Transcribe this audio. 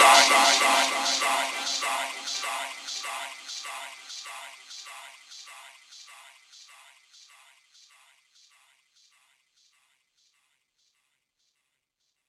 side.